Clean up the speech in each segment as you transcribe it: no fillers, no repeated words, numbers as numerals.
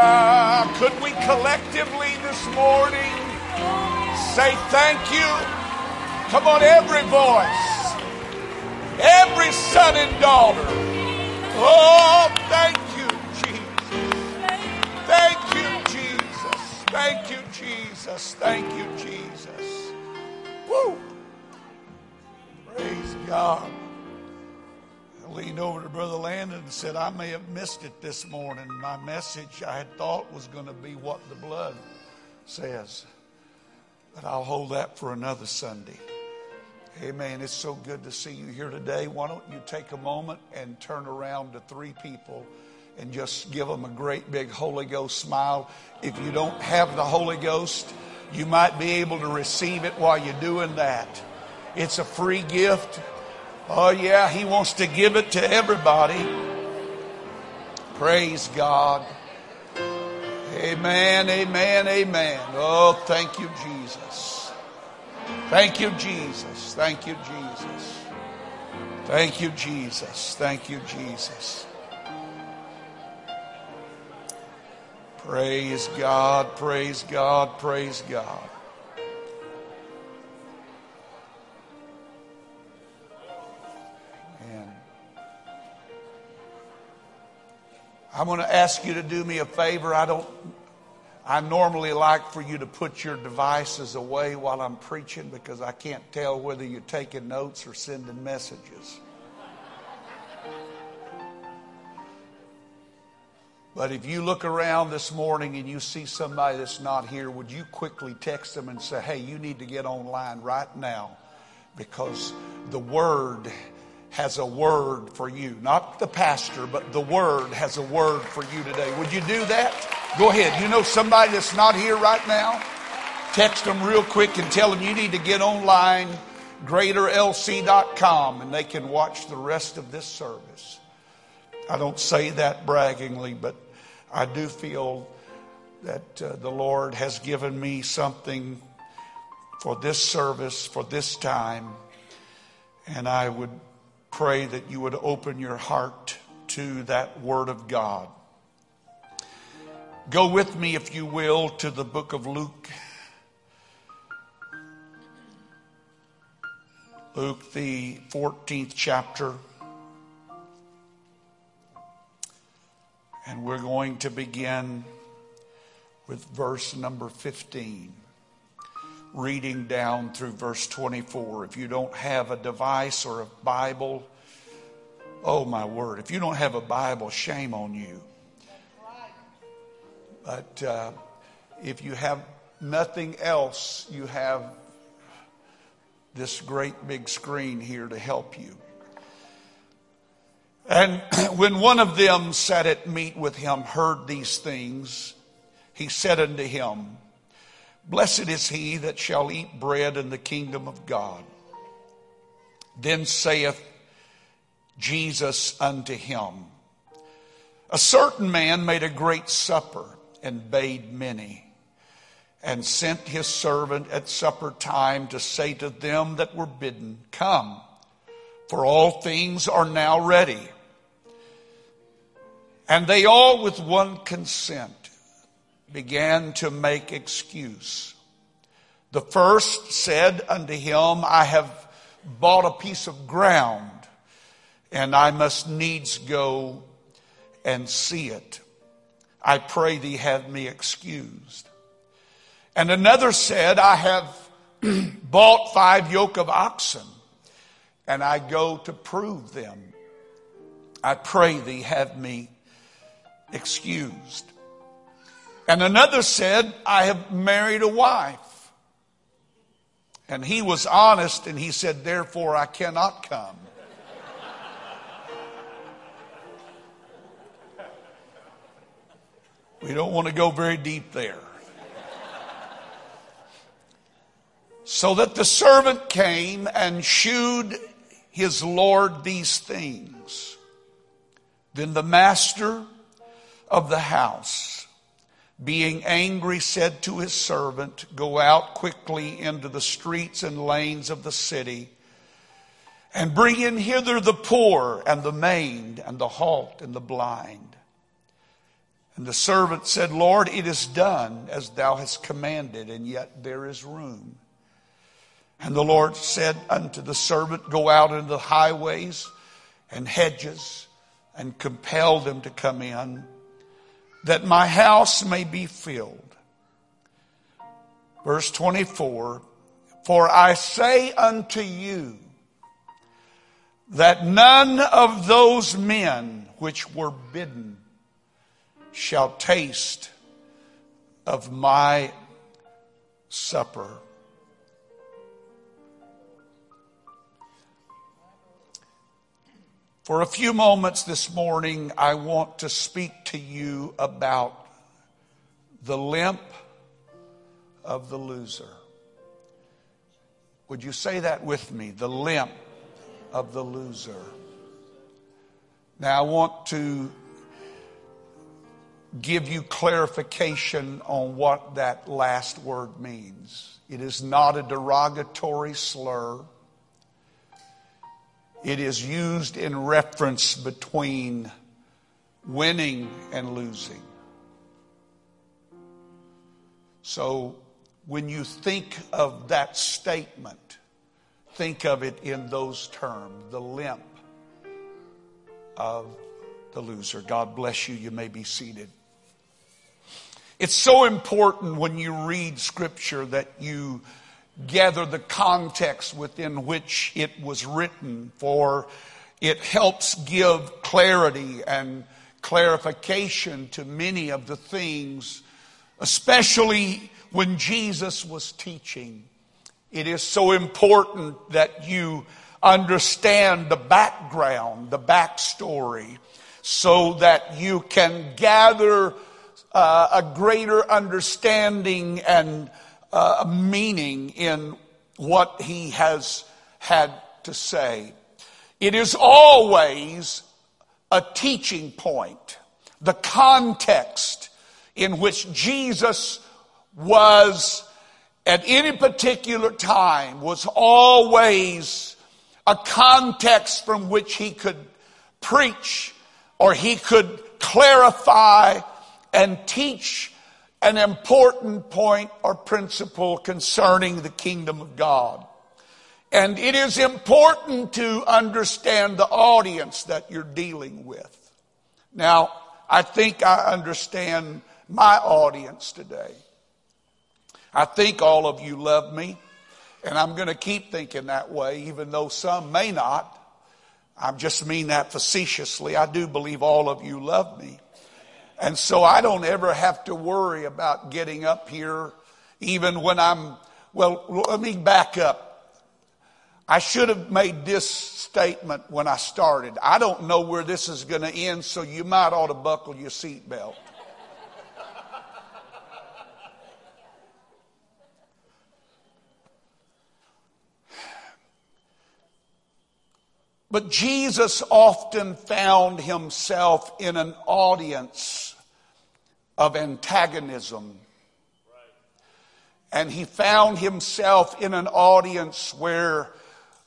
Hallelujah. Could we collectively this morning say thank you? Come on, every voice, every son and daughter. Oh, thank you, Jesus. Thank you, Jesus. Thank you, Jesus. Thank you, Jesus. Woo! Praise God. I leaned over to Brother Landon and said, I may have missed it this morning. My message I had thought was going to be what the blood says. But I'll hold that for another Sunday. Amen. It's so good to see you here today. Why don't you take a moment and turn around to three people and just give them a great big Holy Ghost smile. If you don't have the Holy Ghost, you might be able to receive it while you're doing that. It's a free gift. Oh yeah, he wants to give it to everybody. Praise God. Amen, amen, amen. Oh, thank you, Jesus. Thank you, Jesus. Thank you, Jesus. Thank you, Jesus. Thank you, Jesus. Praise God, praise God, praise God. I'm going to ask you to do me a favor. I normally like for you to put your devices away while I'm preaching because I can't tell whether you're taking notes or sending messages. But if you look around this morning and you see somebody that's not here, would you quickly text them and say, hey, you need to get online right now because the Word has a word for you. Not the pastor, but the Word has a word for you today. Would you do that? Go ahead. You know somebody that's not here right now? Text them real quick and tell them you need to get online, greaterlc.com, and they can watch the rest of this service. I don't say that braggingly, but I do feel that the Lord has given me something for this service, for this time, and I would pray that you would open your heart to that Word of God. Go with me, if you will, to the book of Luke. Luke, the 14th chapter. And we're going to begin with verse number 15. Reading down through verse 24. If you don't have a device or a Bible, oh my word, if you don't have a Bible, shame on you. But if you have nothing else, you have this great big screen here to help you. And when one of them sat at meat with him, heard these things, he said unto him, Blessed is he that shall eat bread in the kingdom of God. Then saith Jesus unto him, A certain man made a great supper and bade many, and sent his servant at supper time to say to them that were bidden, Come, for all things are now ready. And they all with one consent began to make excuse. The first said unto him, I have bought a piece of ground, and I must needs go and see it. I pray thee have me excused. And another said, I have bought 5 yoke of oxen, and I go to prove them. I pray thee have me excused. And another said, I have married a wife. And he was honest and he said, therefore I cannot come. We don't want to go very deep there. So that the servant came and shewed his Lord these things. Then the master of the house, being angry, said to his servant, Go out quickly into the streets and lanes of the city, and bring in hither the poor and the maimed and the halt and the blind. And the servant said, Lord, it is done as thou hast commanded, and yet there is room. And the Lord said unto the servant, Go out into the highways and hedges, and compel them to come in, that my house may be filled. Verse 24, For I say unto you, that none of those men which were bidden shall taste of my supper. For a few moments this morning, I want to speak to you about the limp of the loser. Would you say that with me? The limp of the loser. Now I want to give you clarification on what that last word means. It is not a derogatory slur. It is used in reference between winning and losing. So when you think of that statement, think of it in those terms, the limp of the loser. God bless you. You may be seated. It's so important when you read Scripture that you gather the context within which it was written, for it helps give clarity and clarification to many of the things, especially when Jesus was teaching. It is so important that you understand the background, the backstory, so that you can gather a greater understanding and meaning in what he has had to say. It is always a teaching point. The context in which Jesus was at any particular time was always a context from which he could preach or he could clarify and teach an important point or principle concerning the kingdom of God. And it is important to understand the audience that you're dealing with. Now, I think I understand my audience today. I think all of you love me, and I'm going to keep thinking that way, even though some may not. I just mean that facetiously. I do believe all of you love me. And so I don't ever have to worry about getting up here, even when I'm, well, let me back up. I should have made this statement when I started. I don't know where this is going to end, so you might ought to buckle your seatbelt. But Jesus often found himself in an audience of antagonism. And he found himself in an audience where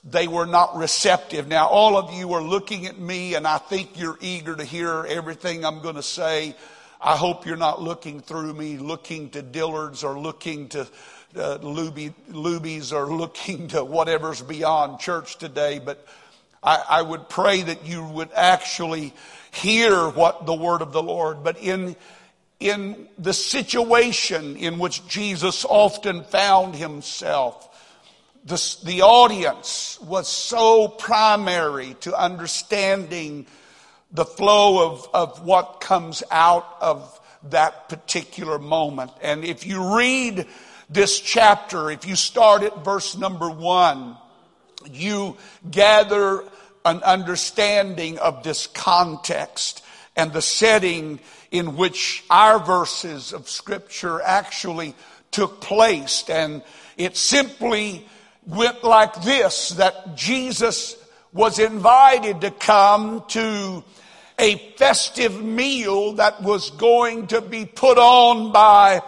they were not receptive. Now, all of you are looking at me, and I think you're eager to hear everything I'm going to say. I hope you're not looking through me, looking to Dillard's or looking to Luby's or looking to whatever's beyond church today, but I would pray that you would actually hear what the word of the Lord. But in the situation in which Jesus often found himself, the audience was so primary to understanding the flow of what comes out of that particular moment. And if you read this chapter, if you start at verse number 1, you gather an understanding of this context and the setting in which our verses of Scripture actually took place. And it simply went like this, that Jesus was invited to come to a festive meal that was going to be put on by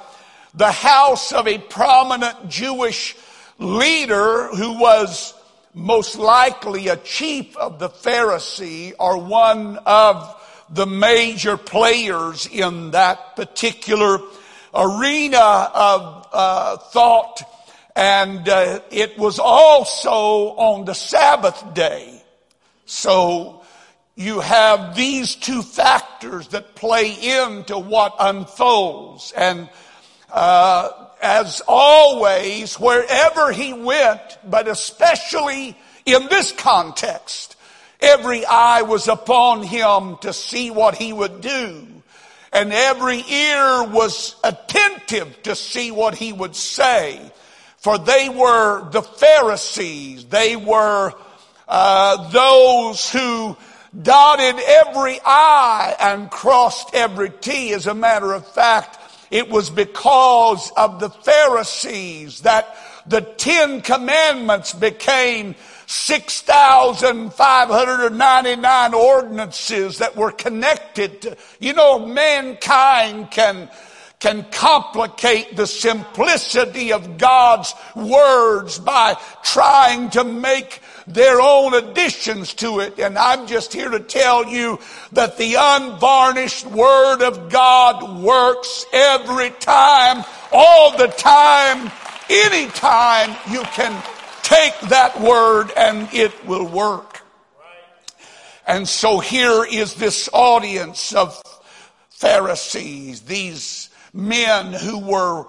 the house of a prominent Jewish leader who was most likely a chief of the Pharisee or one of the major players in that particular arena of thought. And it was also on the Sabbath day. So you have these two factors that play into what unfolds. And as always, wherever he went, but especially in this context, every eye was upon him to see what he would do. And every ear was attentive to see what he would say. For they were the Pharisees. They were those who dotted every I and crossed every T. As a matter of fact, it was because of the Pharisees that the 10 commandments became 6,599 ordinances that were connected to, you know, mankind can complicate the simplicity of God's words by trying to make their own additions to it. And I'm just here to tell you that the unvarnished Word of God works every time, all the time, any time you can take that word and it will work. And so here is this audience of Pharisees, these men who were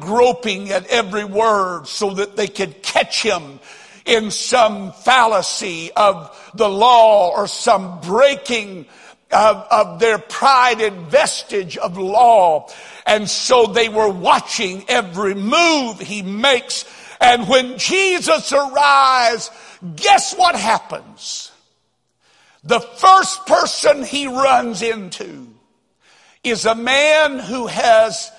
groping at every word so that they could catch him in some fallacy of the law or some breaking of their prided vestige of law. And so they were watching every move he makes. And when Jesus arrives, guess what happens? The first person he runs into is a man who has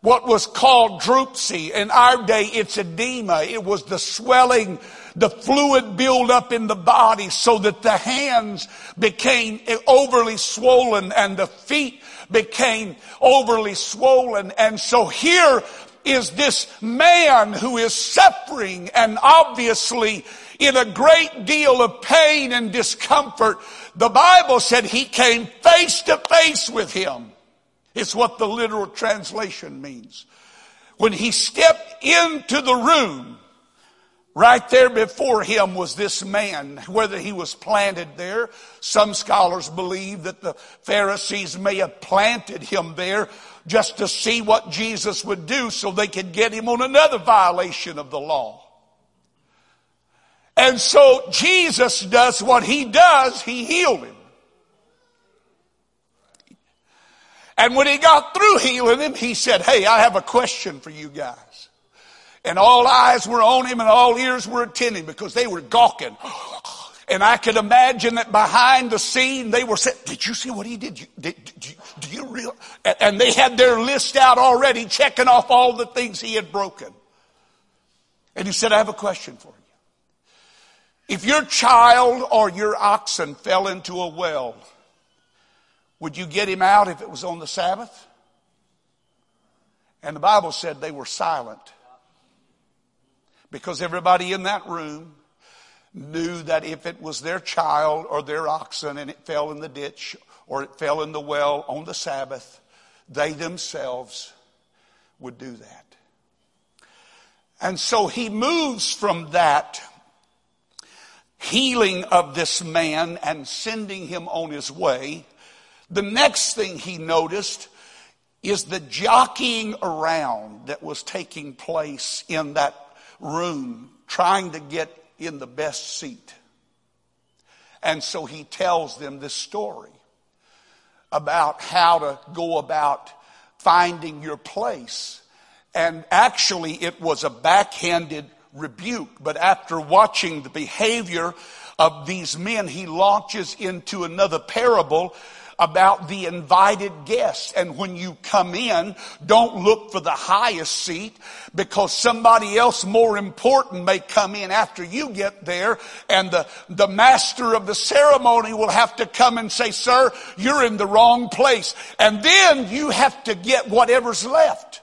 what was called dropsy. In our day, it's edema. It was the swelling, the fluid buildup in the body so that the hands became overly swollen and the feet became overly swollen. And so here is this man who is suffering and obviously in a great deal of pain and discomfort. The Bible said he came face to face with him. It's what the literal translation means. When he stepped into the room, right there before him was this man, whether he was planted there. Some scholars believe that the Pharisees may have planted him there just to see what Jesus would do so they could get him on another violation of the law. And so Jesus does what he does. He healed him. And when he got through healing him, he said, "Hey, I have a question for you guys." And all eyes were on him and all ears were attending because they were gawking. And I could imagine that behind the scene they were saying, "Did you see what he did? Do you realize?" And they had their list out already, checking off all the things he had broken. And he said, "I have a question for you. If your child or your oxen fell into a well, would you get him out if it was on the Sabbath?" And the Bible said they were silent because everybody in that room knew that if it was their child or their oxen and it fell in the ditch or it fell in the well on the Sabbath, they themselves would do that. And so he moves from that healing of this man and sending him on his way. The next thing he noticed is the jockeying around that was taking place in that room, trying to get in the best seat. And so he tells them this story about how to go about finding your place. And actually it was a backhanded rebuke. But after watching the behavior of these men, he launches into another parable about the invited guests. And when you come in, don't look for the highest seat because somebody else more important may come in after you get there. And the master of the ceremony will have to come and say, "Sir, you're in the wrong place." And then you have to get whatever's left.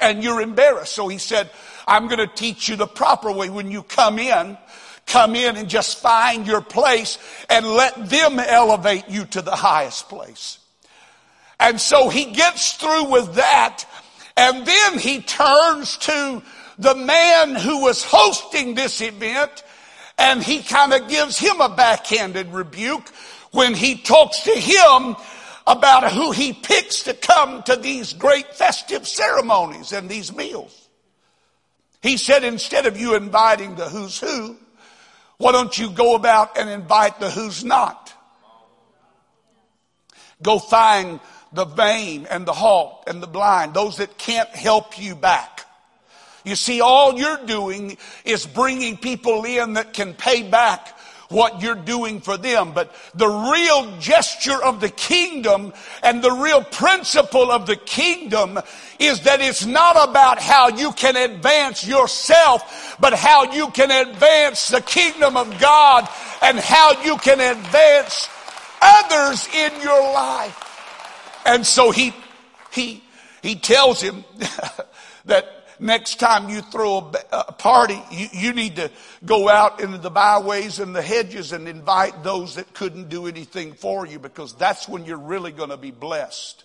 And you're embarrassed. So he said, "I'm going to teach you the proper way. When you come in, Come in and just find your place and let them elevate you to the highest place. And so he gets through with that, and then he turns to the man who was hosting this event, and he kind of gives him a backhanded rebuke when he talks to him about who he picks to come to these great festive ceremonies and these meals. He said, instead of you inviting the who's who, why don't you go about and invite the who's not? Go find the vain and the halt and the blind, those that can't help you back. You see, all you're doing is bringing people in that can pay back what you're doing for them. But the real gesture of the kingdom and the real principle of the kingdom is that it's not about how you can advance yourself, but how you can advance the kingdom of God and how you can advance others in your life. And so he tells him that next time you throw a party, you need to go out into the byways and the hedges and invite those that couldn't do anything for you, because that's when you're really going to be blessed.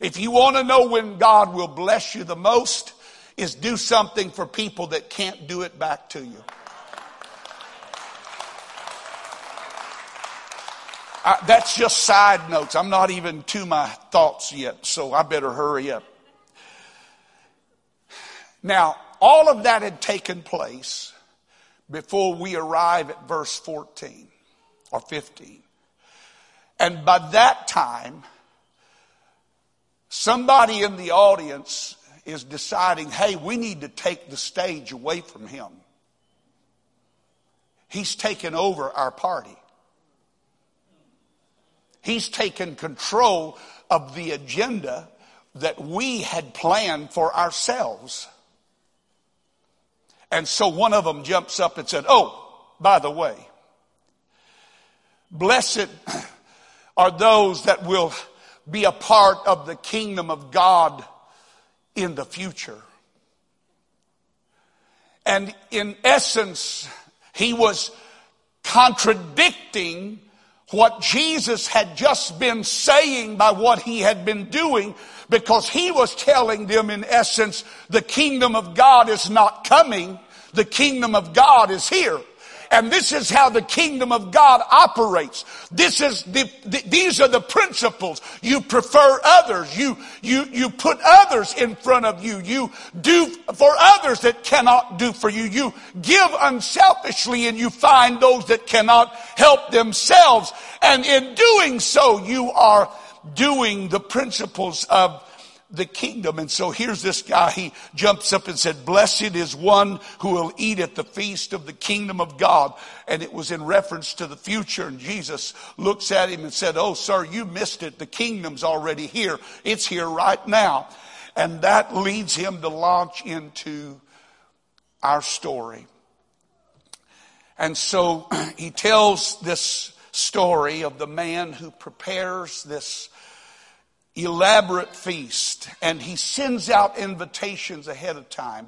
If you want to know when God will bless you the most, is do something for people that can't do it back to you. That's just side notes. I'm not even to my thoughts yet, so I better hurry up. Now, all of that had taken place before we arrive at verse 14 or 15. And by that time, somebody in the audience is deciding, hey, we need to take the stage away from him. He's taken over our party. He's taken control of the agenda that we had planned for ourselves. And so one of them jumps up and said, oh, by the way, blessed are those that will be a part of the kingdom of God in the future. And in essence, he was contradicting what Jesus had just been saying by what he had been doing, because he was telling them, in essence, the kingdom of God is not coming. The kingdom of God is here. And this is how the kingdom of God operates. These are the principles. You prefer others. You put others in front of you. You do for others that cannot do for you. You give unselfishly, and you find those that cannot help themselves. And in doing so, you are doing the principles of the kingdom. And so here's this guy. He jumps up and said, blessed is one who will eat at the feast of the kingdom of God. And it was in reference to the future. And Jesus looks at him and said, oh, sir, you missed it. The kingdom's already here. It's here right now. And that leads him to launch into our story. And so he tells this story of the man who prepares this elaborate feast, and he sends out invitations ahead of time.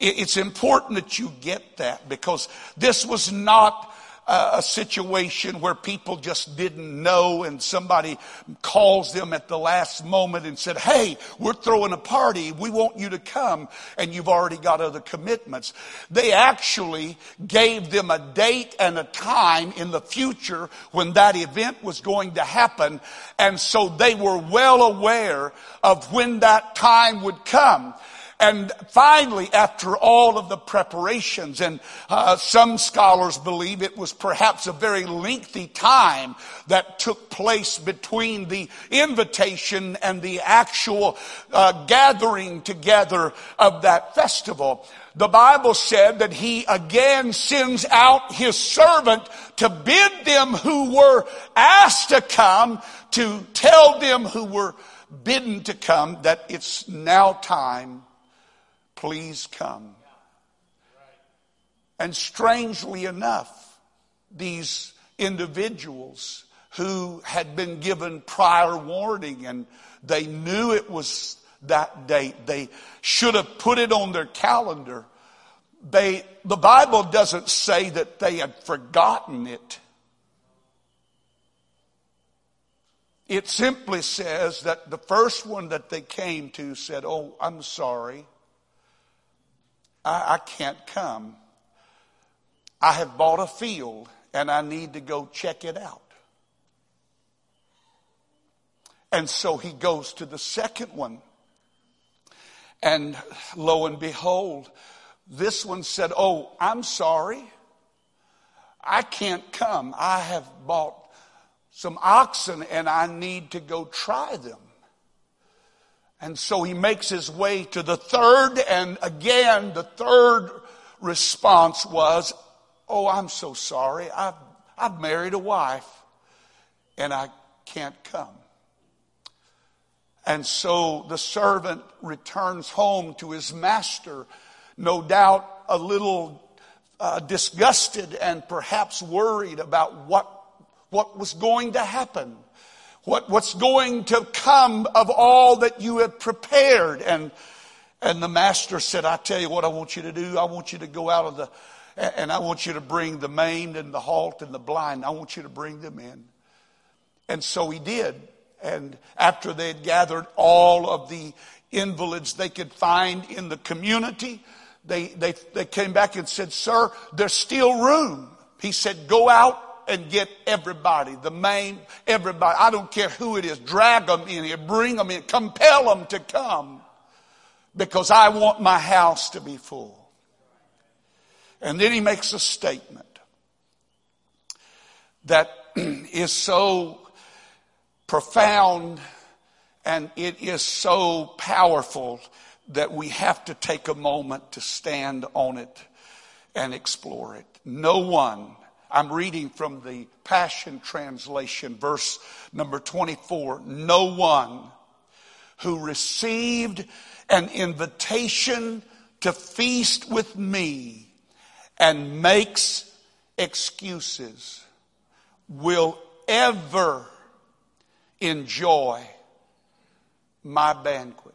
It's important that you get that, because this was not a situation where people just didn't know and somebody calls them at the last moment and said, hey, we're throwing a party. We want you to come, and you've already got other commitments. They actually gave them a date and a time in the future when that event was going to happen. And so they were well aware of when that time would come. And finally, after all of the preparations, and some scholars believe it was perhaps a very lengthy time that took place between the invitation and the actual gathering together of that festival. The Bible said that he again sends out his servant to bid them who were asked to come, to tell them who were bidden to come that it's now time. Please come. And strangely enough, these individuals who had been given prior warning, and they knew it was that date, they should have put it on their calendar, The Bible doesn't say that they had forgotten it. It simply says that the first one that they came to said, "Oh, I'm sorry. I can't come. I have bought a field and I need to go check it out." And so he goes to the second one. And lo and behold, this one said, "Oh, I'm sorry. I can't come. I have bought some oxen and I need to go try them." And so he makes his way to the third, and again, the third response was, "Oh, I'm so sorry. I've married a wife and I can't come." And so the servant returns home to his master, no doubt a little disgusted and perhaps worried about what was going to happen, what's going to come of all that you have prepared. And the master said, "I tell you what I want you to do. I want you to go out and I want you to bring the maimed and the halt and the blind. I want you to bring them in." And so he did. And after they had gathered all of the invalids they could find in the community, they came back and said, "Sir, there's still room." He said, "Go out and get everybody, the maimed, everybody. I don't care who it is. Drag them in here. Bring them in. Compel them to come, because I want my house to be full." And then he makes a statement that is so profound and it is so powerful that we have to take a moment to stand on it and explore it. No one — I'm reading from the Passion Translation, verse number 24. "No one who received an invitation to feast with me and makes excuses will ever enjoy my banquet."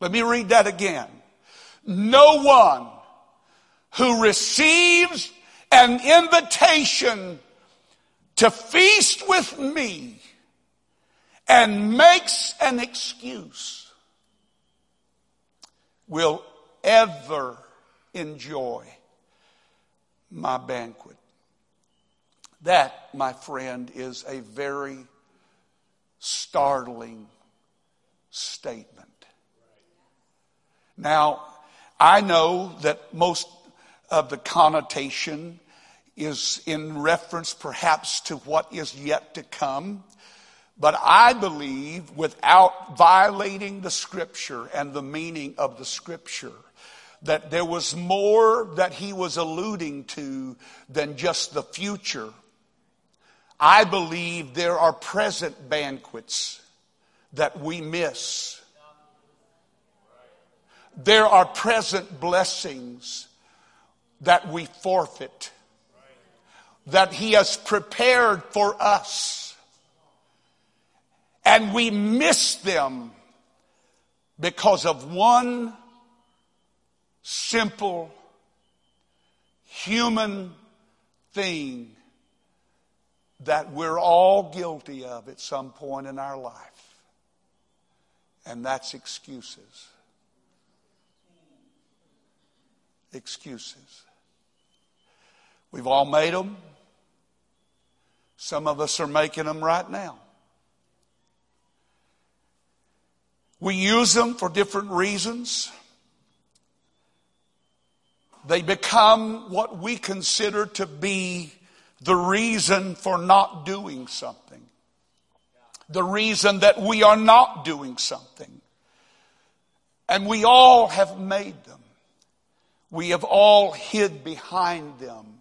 Let me read that again. No one who receives an invitation to feast with me and makes an excuse will ever enjoy my banquet. That, my friend, is a very startling statement. Now, I know that most of the connotation is in reference perhaps to what is yet to come. But I believe, without violating the scripture and the meaning of the scripture, that there was more that he was alluding to than just the future. I believe there are present banquets that we miss. There are present blessings that we forfeit, that he has prepared for us. And we miss them because of one simple human thing that we're all guilty of at some point in our life. And that's excuses. Excuses. We've all made them. Some of us are making them right now. We use them for different reasons. They become what we consider to be the reason for not doing something. The reason that we are not doing something. And we all have made them. We have all hid behind them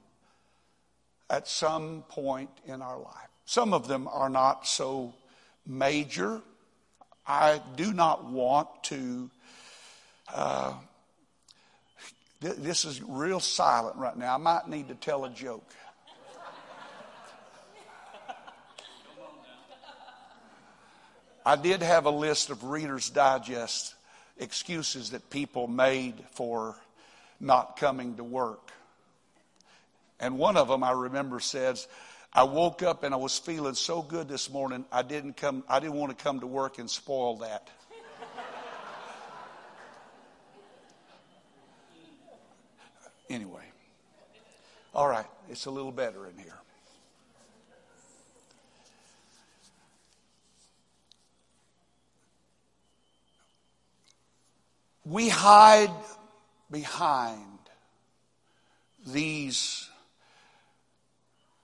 at some point in our life. Some of them are not so major. I do not want to — this is real silent right now. I might need to tell a joke. I did have a list of Reader's Digest excuses that people made for not coming to work. And one of them I remember says, I woke up and I was feeling so good this morning, I didn't want to come to work and spoil that. Anyway. All right, it's a little better in here. We hide behind these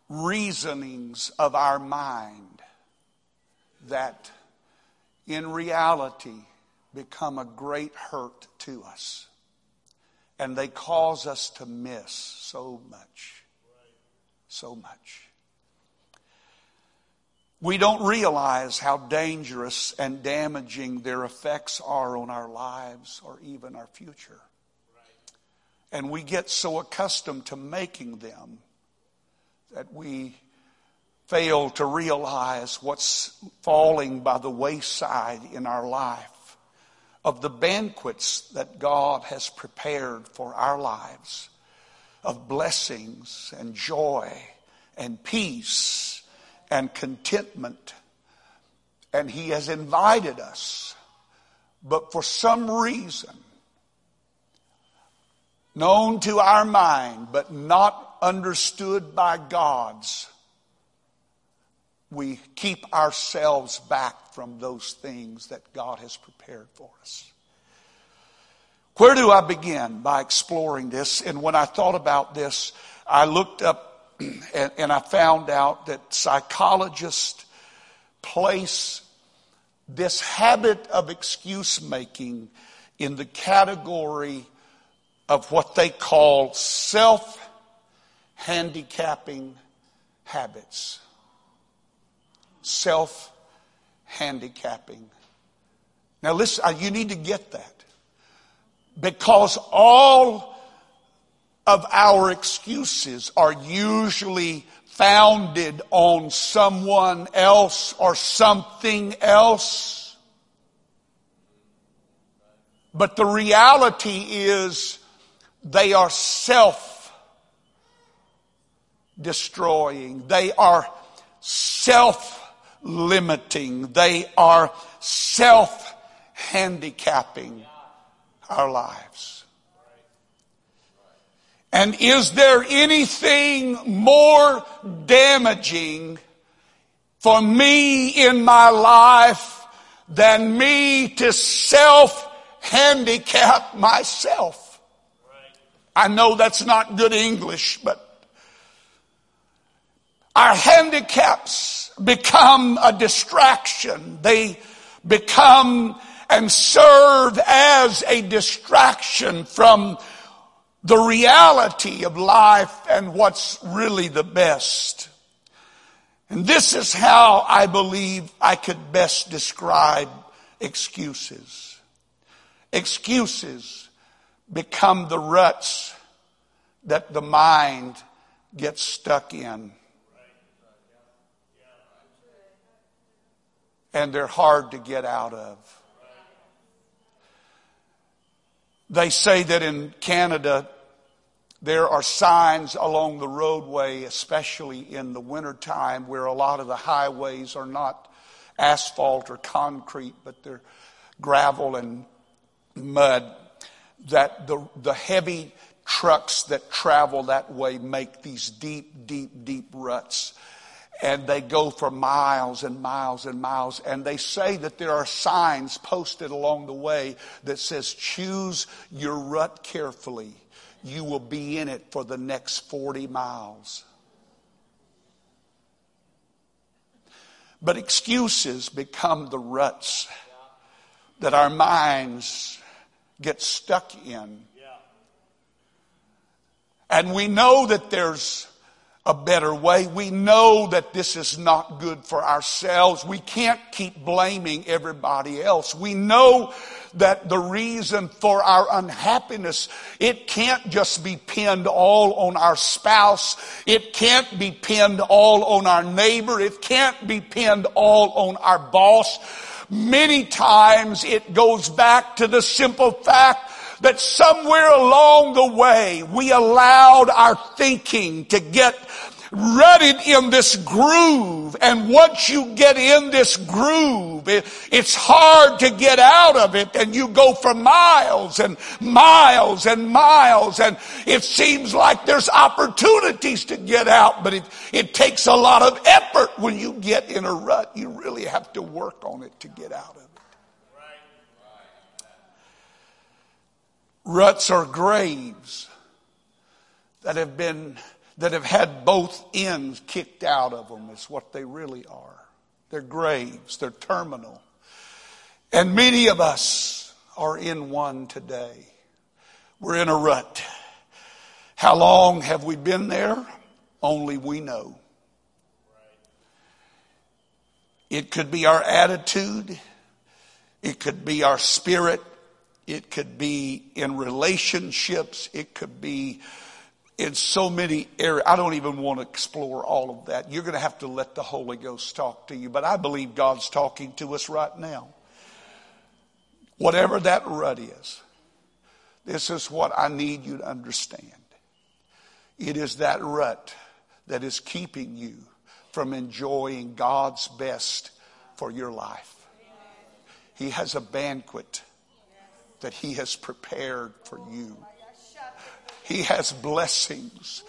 reasonings of our mind that in reality become a great hurt to us. And they cause us to miss so much. So much. We don't realize how dangerous and damaging their effects are on our lives or even our future. And we get so accustomed to making them that we fail to realize what's falling by the wayside in our life of the banquets that God has prepared for our lives, of blessings and joy and peace and contentment. And He has invited us. But for some reason, known to our mind, but not understood by God's, we keep ourselves back from those things that God has prepared for us. Where do I begin by exploring this? And when I thought about this, I looked up and I found out that psychologists place this habit of excuse making in the category of what they call self-handicapping habits. Self-handicapping. Now listen, you need to get that. Because all of our excuses are usually founded on someone else or something else. But the reality is they are self-destroying. They are self-limiting. They are self-handicapping our lives. And is there anything more damaging for me in my life than me to self-handicap myself? I know that's not good English, but our handicaps become a distraction. They become and serve as a distraction from the reality of life and what's really the best. And this is how I believe I could best describe excuses. Excuses become the ruts that the mind gets stuck in. And they're hard to get out of. They say that in Canada, there are signs along the roadway, especially in the wintertime, where a lot of the highways are not asphalt or concrete, but they're gravel and mud, that the heavy trucks that travel that way make these deep, deep, deep ruts. And they go for miles and miles and miles. And they say that there are signs posted along the way that says, choose your rut carefully. You will be in it for the next 40 miles. But excuses become the ruts that our minds get stuck in. And we know that there's a better way. We know that this is not good for ourselves. We can't keep blaming everybody else. We know that the reason for our unhappiness, it can't just be pinned all on our spouse. It can't be pinned all on our neighbor. It can't be pinned all on our boss. Many times it goes back to the simple fact that somewhere along the way we allowed our thinking to get rutted in this groove. And once you get in this groove, it's hard to get out of it. And you go for miles and miles and miles. And it seems like there's opportunities to get out, but it takes a lot of effort when you get in a rut. You really have to work on it to get out of it. Ruts are graves that have had both ends kicked out of them. It's what they really are. They're graves. They're terminal. And many of us are in one today. We're in a rut. How long have we been there? Only we know. It could be our attitude. It could be our spirit. It could be in relationships. It could be in so many areas. I don't even want to explore all of that. You're going to have to let the Holy Ghost talk to you. But I believe God's talking to us right now. Whatever that rut is, this is what I need you to understand. It is that rut that is keeping you from enjoying God's best for your life. He has a banquet that He has prepared for you. He has blessings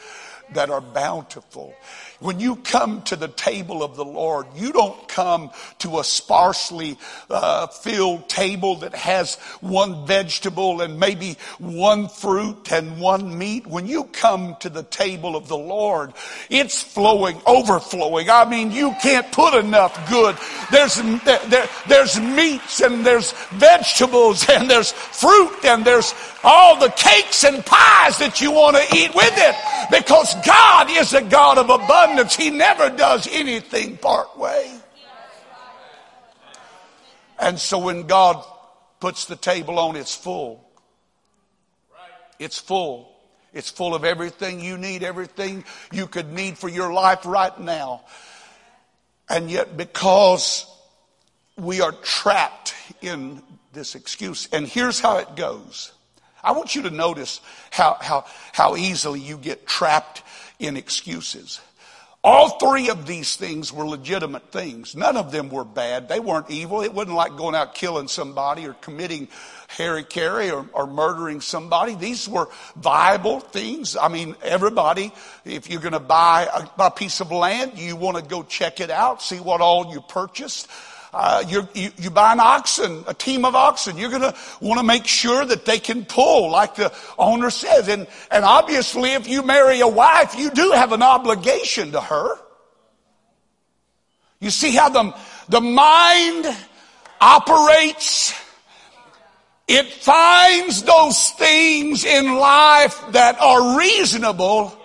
that are bountiful. When you come to the table of the Lord, you don't come to a sparsely filled table that has one vegetable and maybe one fruit and one meat. When you come to the table of the Lord, it's flowing, overflowing. I mean, you can't put enough good. There's meats and there's vegetables and there's fruit and there's all the cakes and pies that you want to eat with it, because God is a God of abundance. He never does anything part way. And so when God puts the table on, it's full. It's full. It's full of everything you need, everything you could need for your life right now. And yet because we are trapped in this excuse, and here's how it goes. I want you to notice how easily you get trapped in excuses. All three of these things were legitimate things. None of them were bad. They weren't evil. It wasn't like going out killing somebody or committing harry-carry or murdering somebody. These were viable things. I mean, everybody, if you're going to buy a piece of land, you want to go check it out, see what all you purchased. You buy an oxen, a team of oxen. You're going to want to make sure that they can pull, like the owner says. And obviously, if you marry a wife, you do have an obligation to her. You see how the mind operates? It finds those things in life that are reasonable,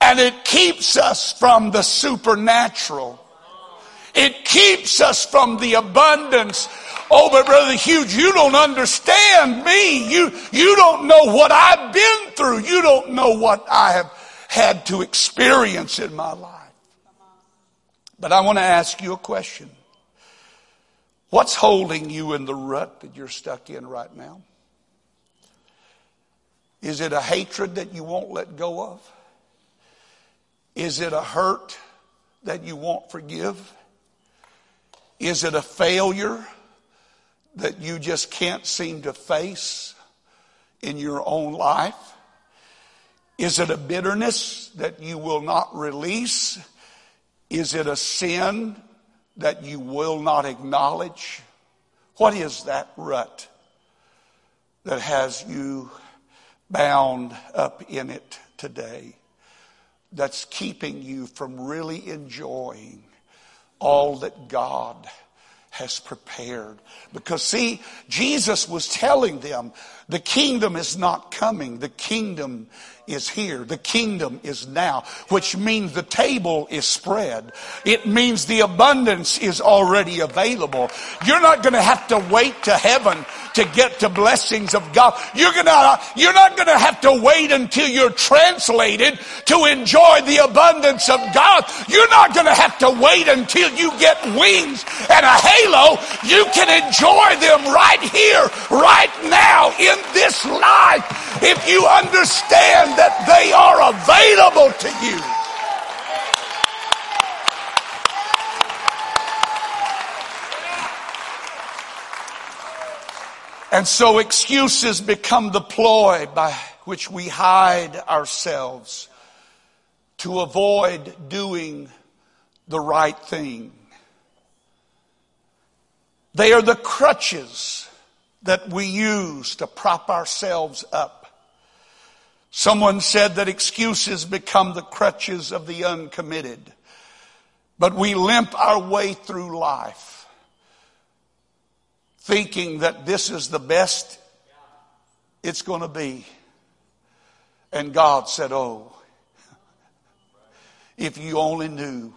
and it keeps us from the supernatural. It keeps us from the abundance. Oh, but Brother Hughes, you don't understand me. You don't know what I've been through. You don't know what I have had to experience in my life. But I want to ask you a question. What's holding you in the rut that you're stuck in right now? Is it a hatred that you won't let go of? Is it a hurt that you won't forgive? Is it a failure that you just can't seem to face in your own life? Is it a bitterness that you will not release? Is it a sin that you will not acknowledge? What is that rut that has you bound up in it today, that's keeping you from really enjoying all that God has prepared? Because see, Jesus was telling them The kingdom is not coming. The kingdom is here. The kingdom is now, which means the table is spread. It means the abundance is already available. You're not going to have to wait to heaven to get to blessings of God. You're not going to have to wait until you're translated to enjoy the abundance of God. You're not going to have to wait until you get wings and a halo. You can enjoy them right here, right now, in this life, if you understand that they are available to you. And so excuses become the ploy by which we hide ourselves to avoid doing the right thing. They are the crutches that we use to prop ourselves up. Someone said that excuses become the crutches of the uncommitted, but we limp our way through life thinking that this is the best it's going to be. And God said, oh, if you only knew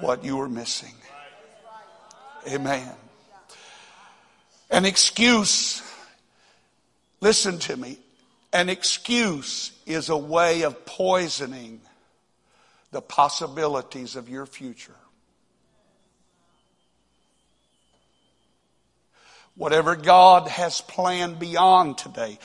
what you were missing. Amen. An excuse, listen to me, an excuse is a way of poisoning the possibilities of your future. Whatever God has planned beyond today,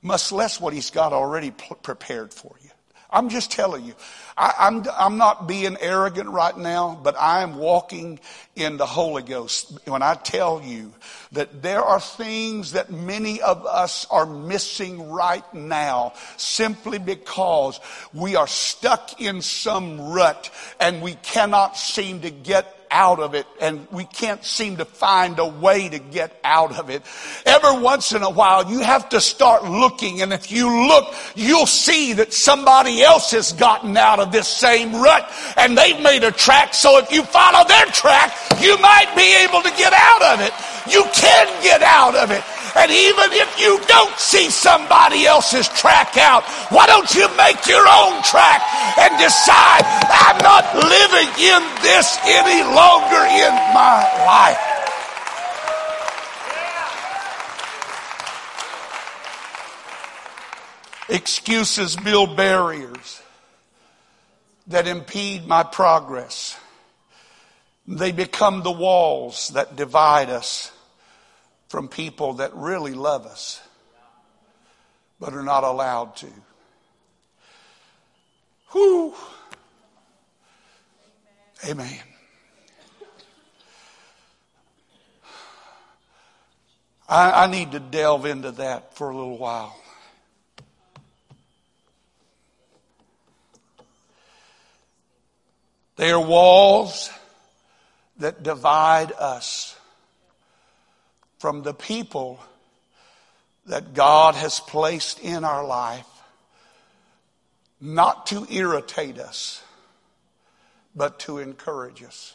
much less what He's got already prepared for you. I'm just telling you, I'm not being arrogant right now, but I am walking in the Holy Ghost when I tell you that there are things that many of us are missing right now simply because we are stuck in some rut and we cannot seem to get out of it, and we can't seem to find a way to get out of it. Every once in a while you have to start looking, and if you look, you'll see that somebody else has gotten out of this same rut and they've made a track. So if you follow their track, you might be able to get out of it. You can get out of it. And even if you don't see somebody else's track out, why don't you make your own track and decide, I'm not living in this any longer in my life. Yeah. Excuses build barriers that impede my progress. They become the walls that divide us from people that really love us, but are not allowed to. Whew. Amen. I need to delve into that for a little while. They are walls that divide us from the people that God has placed in our life, not to irritate us, but to encourage us.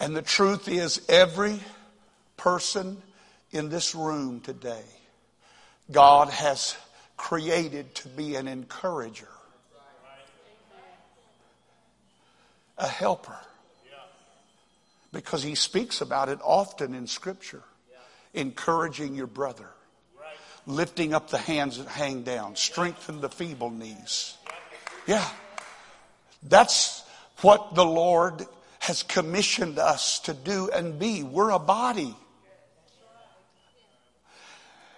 And the truth is, every person in this room today, God has created to be an encourager, a helper. Because He speaks about it often in Scripture. Encouraging your brother. Lifting up the hands that hang down. Strengthen the feeble knees. Yeah. That's what the Lord has commissioned us to do and be. We're a body.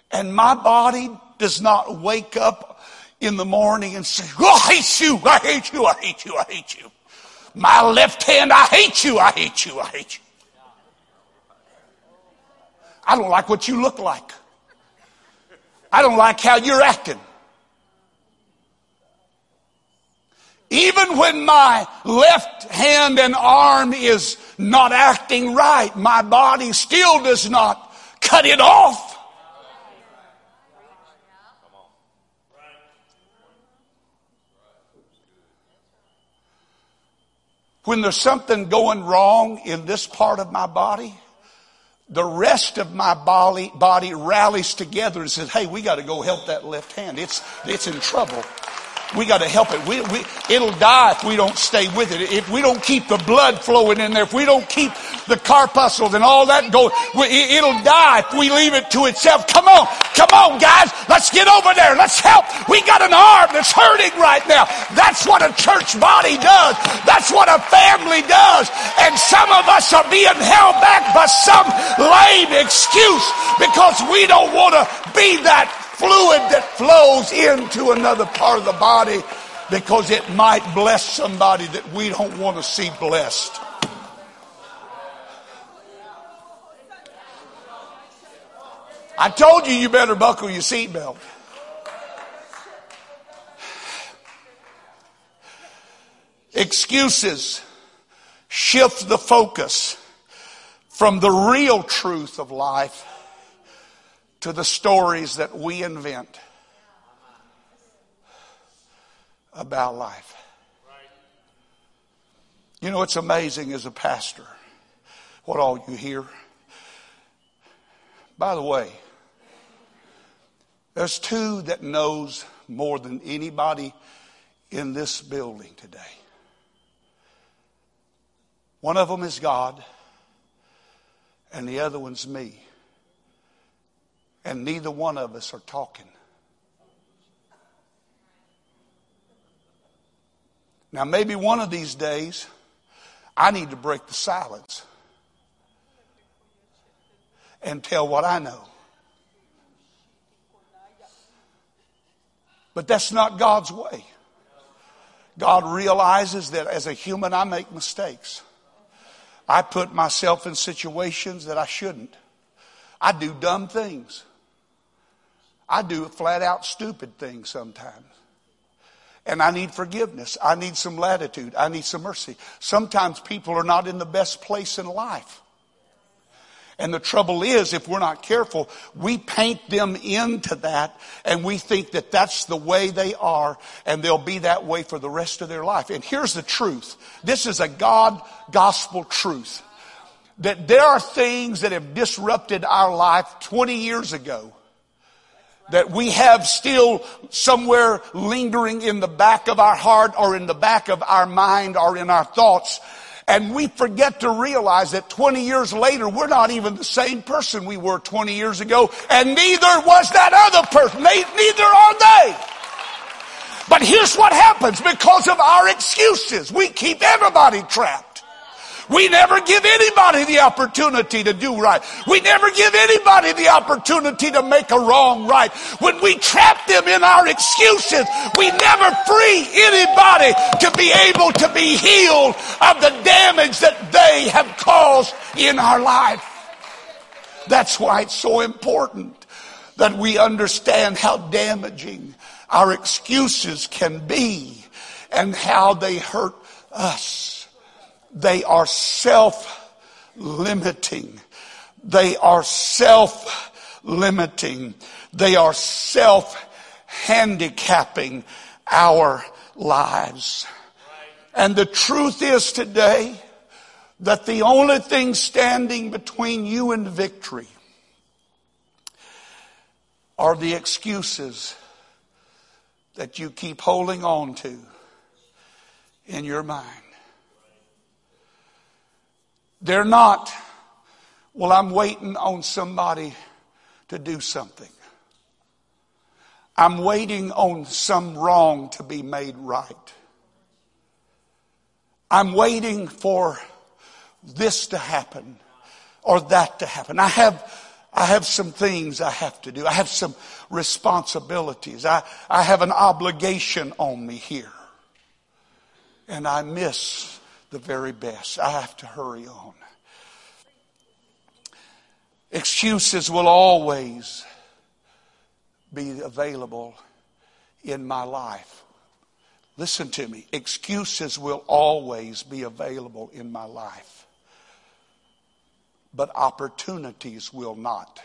And my body does not wake up in the morning and say, oh, I hate you, I hate you, I hate you, I hate you. My left hand, I hate you, I hate you, I hate you. I don't like what you look like. I don't like how you're acting. Even when my left hand and arm is not acting right, my body still does not cut it off. When there's something going wrong in this part of my body, the rest of my body rallies together and says, hey, we got to go help that left hand. It's in trouble. We got to help it. It'll die if we don't stay with it. If we don't keep the blood flowing in there, if we don't keep the carpuscles and all that going, it'll die if we leave it to itself. Come on, guys. Let's get over there. Let's help. We got an arm that's hurting right now. That's what a church body does. That's what a family does. And some of us are being held back by some lame excuse because we don't want to be that fluid that flows into another part of the body because it might bless somebody that we don't want to see blessed. I told you, you better buckle your seatbelt. Excuses shift the focus from the real truth of life to the stories that we invent about life. You know, it's amazing as a pastor what all you hear. By the way, there's two that knows more than anybody in this building today. One of them is God, and the other one's me. And neither one of us are talking. Now, maybe one of these days, I need to break the silence and tell what I know. But that's not God's way. God realizes that as a human, I make mistakes. I put myself in situations that I shouldn't. I do dumb things. I do flat out stupid things sometimes. And I need forgiveness. I need some latitude. I need some mercy. Sometimes people are not in the best place in life. And the trouble is, if we're not careful, we paint them into that and we think that that's the way they are and they'll be that way for the rest of their life. And here's the truth. This is a God gospel truth. That there are things that have disrupted our life 20 years ago that we have still somewhere lingering in the back of our heart or in the back of our mind or in our thoughts. And we forget to realize that 20 years later, we're not even the same person we were 20 years ago. And neither was that other person. Neither are they. But here's what happens because of our excuses. We keep everybody trapped. We never give anybody the opportunity to do right. We never give anybody the opportunity to make a wrong right. When we trap them in our excuses, we never free anybody to be able to be healed of the damage that they have caused in our life. That's why it's so important that we understand how damaging our excuses can be and how they hurt us. They are self-limiting. They are self-limiting. They are self-handicapping our lives. And the truth is today that the only thing standing between you and victory are the excuses that you keep holding on to in your mind. They're not, well, I'm waiting on somebody to do something. I'm waiting on some wrong to be made right. I'm waiting for this to happen or that to happen. I have some things I have to do. I have some responsibilities. I have an obligation on me here. And I miss the very best. I have to hurry on. Excuses will always be available in my life. Listen to me. Excuses will always be available in my life. But opportunities will not.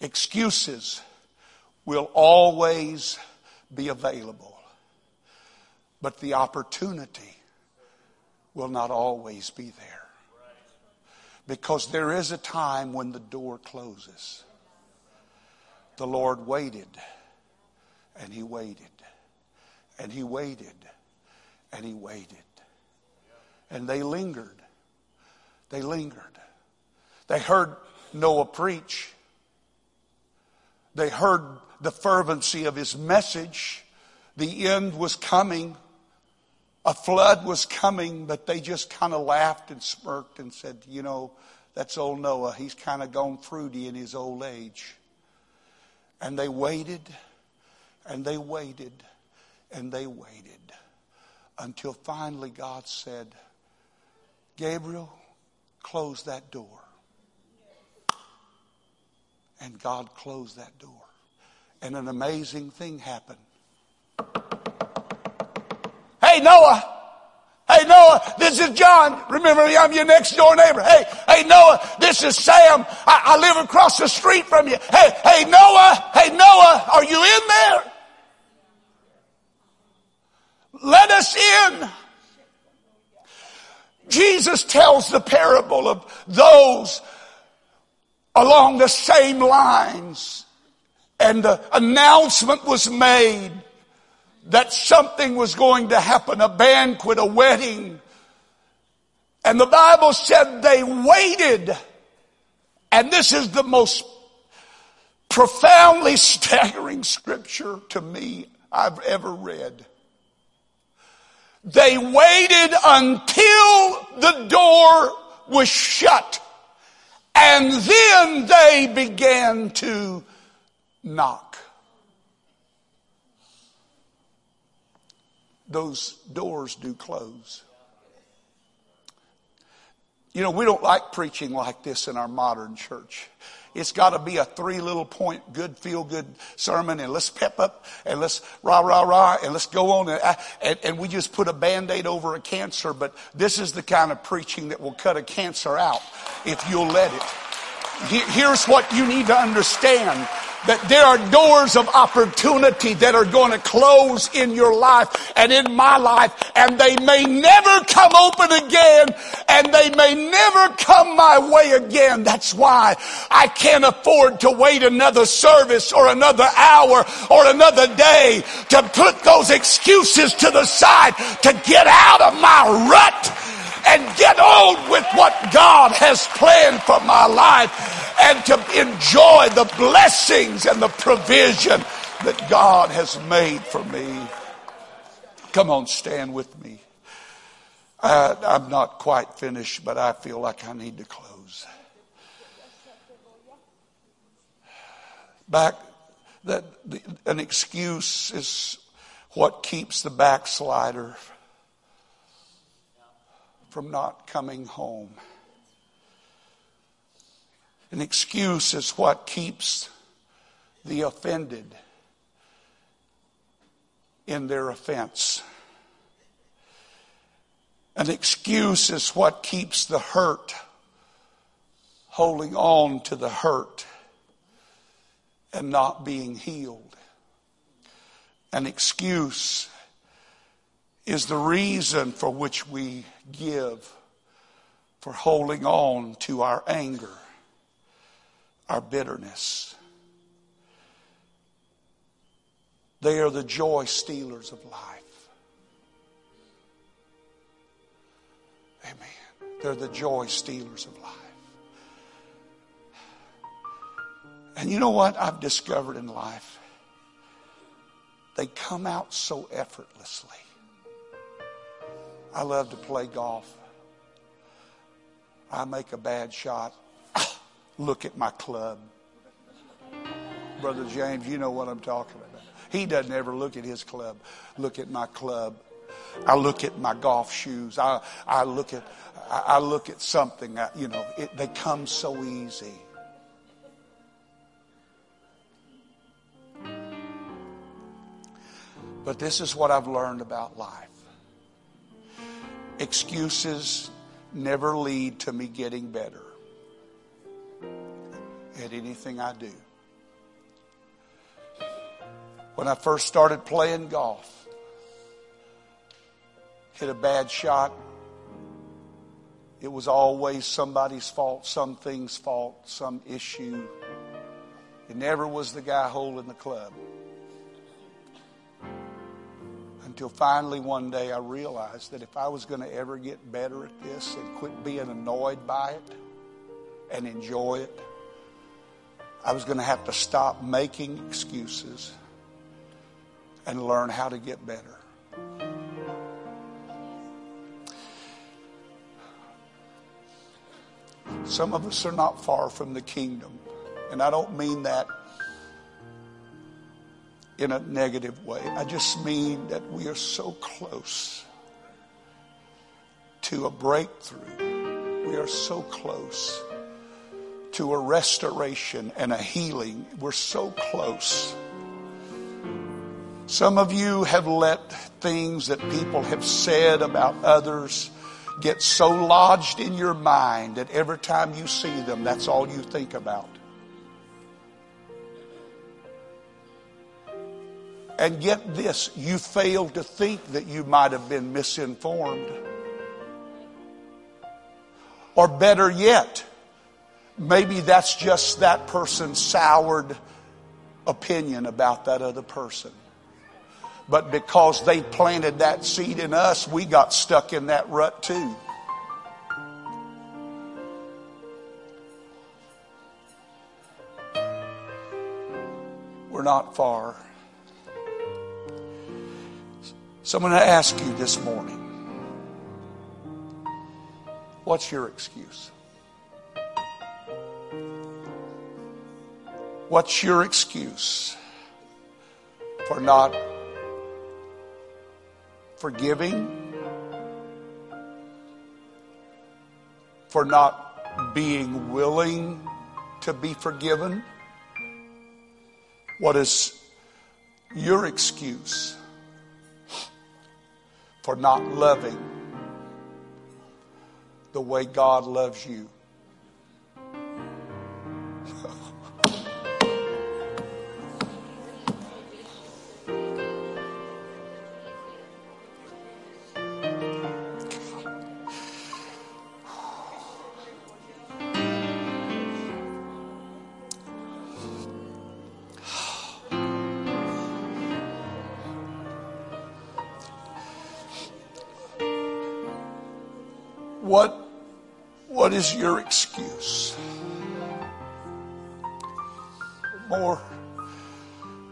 Excuses will always be available. But the opportunity will not always be there. Because there is a time when the door closes. The Lord waited, and He waited, and He waited, and He waited. And they lingered. They lingered. They heard Noah preach. They heard the fervency of his message. The end was coming. A flood was coming, but they just kind of laughed and smirked and said, you know, that's old Noah. He's kind of gone fruity in his old age. And they waited, and they waited, and they waited until finally God said, Gabriel, close that door. And God closed that door. And an amazing thing happened. Hey, Noah. Hey, Noah, this is John. Remember me, I'm your next door neighbor. Hey, Noah, this is Sam. I live across the street from you. Hey, Noah, are you in there? Let us in. Jesus tells the parable of those along the same lines. And the announcement was made that something was going to happen, a banquet, a wedding. And the Bible said they waited. And this is the most profoundly staggering scripture to me I've ever read. They waited until the door was shut. And then they began to knock. Those doors do close. You know, we don't like preaching like this in our modern church. It's got to be a three little point, good, feel good sermon, and let's pep up, and let's rah, rah, rah, and let's go on. And we just put a Band-Aid over a cancer, but this is the kind of preaching that will cut a cancer out if you'll let it. Here's what you need to understand. That there are doors of opportunity that are going to close in your life and in my life, and they may never come open again, and they may never come my way again. That's why I can't afford to wait another service or another hour or another day to put those excuses to the side to get out of my rut and get on with what God has planned for my life, and to enjoy the blessings and the provision that God has made for me. Come on, stand with me. I'm not quite finished, but I feel like I need to close. An excuse is what keeps the backslider from not coming home. An excuse is what keeps the offended in their offense. An excuse is what keeps the hurt holding on to the hurt and not being healed. An excuse is the reason for which we give for holding on to our anger, our bitterness. They are the joy stealers of life. Amen. They're the joy stealers of life. And you know what I've discovered in life? They come out so effortlessly. I love to play golf. I make a bad shot. Look at my club. Brother James, you know what I'm talking about. He doesn't ever look at his club. Look at my club. I look at my golf shoes. I look at something. They come so easy. But this is what I've learned about life. Excuses never lead to me getting better at anything I do. When I first started playing golf, hit a bad shot. It was always somebody's fault, something's fault, some issue. It never was the guy holding the club. Until finally one day I realized that if I was going to ever get better at this and quit being annoyed by it and enjoy it, I was going to have to stop making excuses and learn how to get better. Some of us are not far from the kingdom. And I don't mean that in a negative way. I just mean that we are so close to a breakthrough. We are so close to a restoration and a healing. We're so close. Some of you have let things that people have said about others get so lodged in your mind that every time you see them, that's all you think about. And get this, you fail to think that you might have been misinformed. Or better yet, maybe that's just that person's soured opinion about that other person. But because they planted that seed in us, we got stuck in that rut too. We're not far. So I'm going to ask you this morning, what's your excuse? What's your excuse for not forgiving, for not being willing to be forgiven? What is your excuse for not loving the way God loves you? What is your excuse?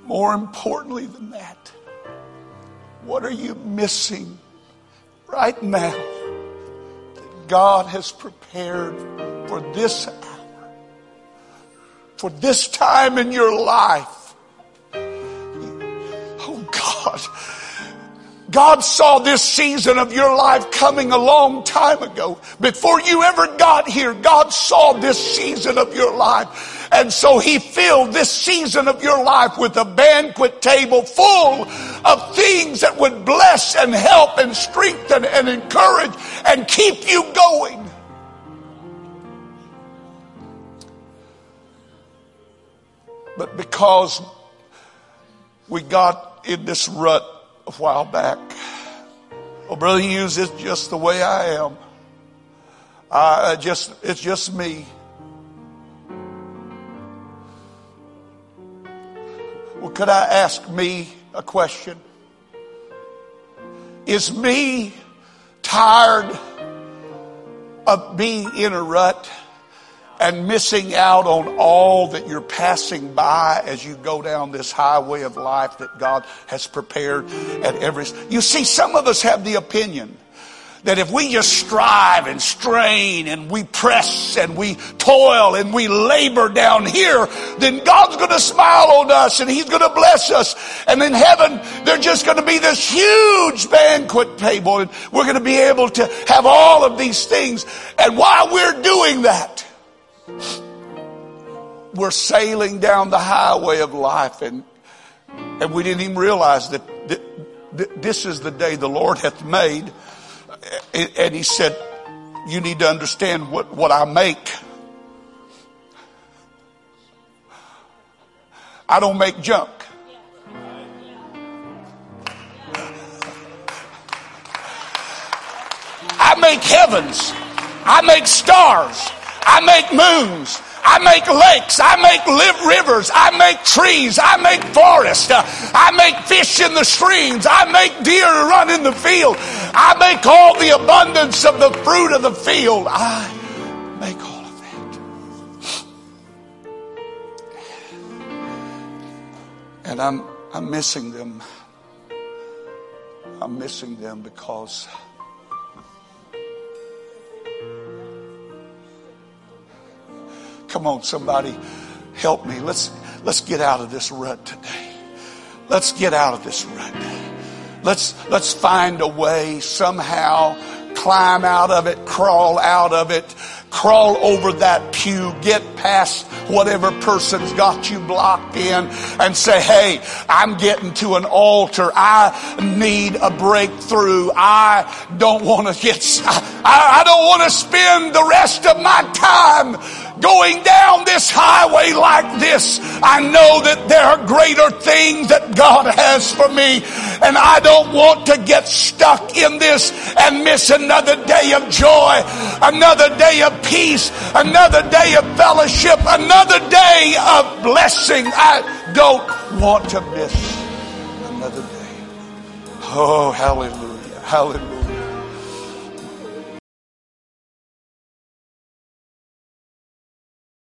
More importantly than that, what are you missing right now that God has prepared for this hour, for this time in your life? Oh God. God saw this season of your life coming a long time ago. Before you ever got here, God saw this season of your life. And so He filled this season of your life with a banquet table full of things that would bless and help and strengthen and encourage and keep you going. But because we got in this rut a while back. Oh, Brother Hughes, it's just the way I am. It's just me. Well, could I ask me a question? Is me tired of being in a rut and missing out on all that you're passing by as you go down this highway of life that God has prepared at every... You see, some of us have the opinion that if we just strive and strain and we press and we toil and we labor down here, then God's going to smile on us and He's going to bless us. And in heaven, there's just going to be this huge banquet table and we're going to be able to have all of these things. And while we're doing that, we're sailing down the highway of life and we didn't even realize that this is the day the Lord hath made. And He said, you need to understand what I make. I don't make junk. make heavens. I make stars. I make moons. I make lakes. I make rivers. I make trees. I make forests. I make fish in the streams. I make deer run in the field. I make all the abundance of the fruit of the field. I make all of that. And I'm missing them. I'm missing them because come on, somebody, help me. Let's get out of this rut today. Let's get out of this rut. Let's find a way somehow, climb out of it, crawl out of it, crawl over that pew, get past whatever person's got you blocked in and say, hey, I'm getting to an altar. I need a breakthrough. I don't want to spend the rest of my time going down this highway like this. I know that there are greater things that God has for me, and I don't want to get stuck in this and miss another day of joy, another day of peace, another day of fellowship, another day of blessing. I don't want to miss another day. Oh, hallelujah, hallelujah.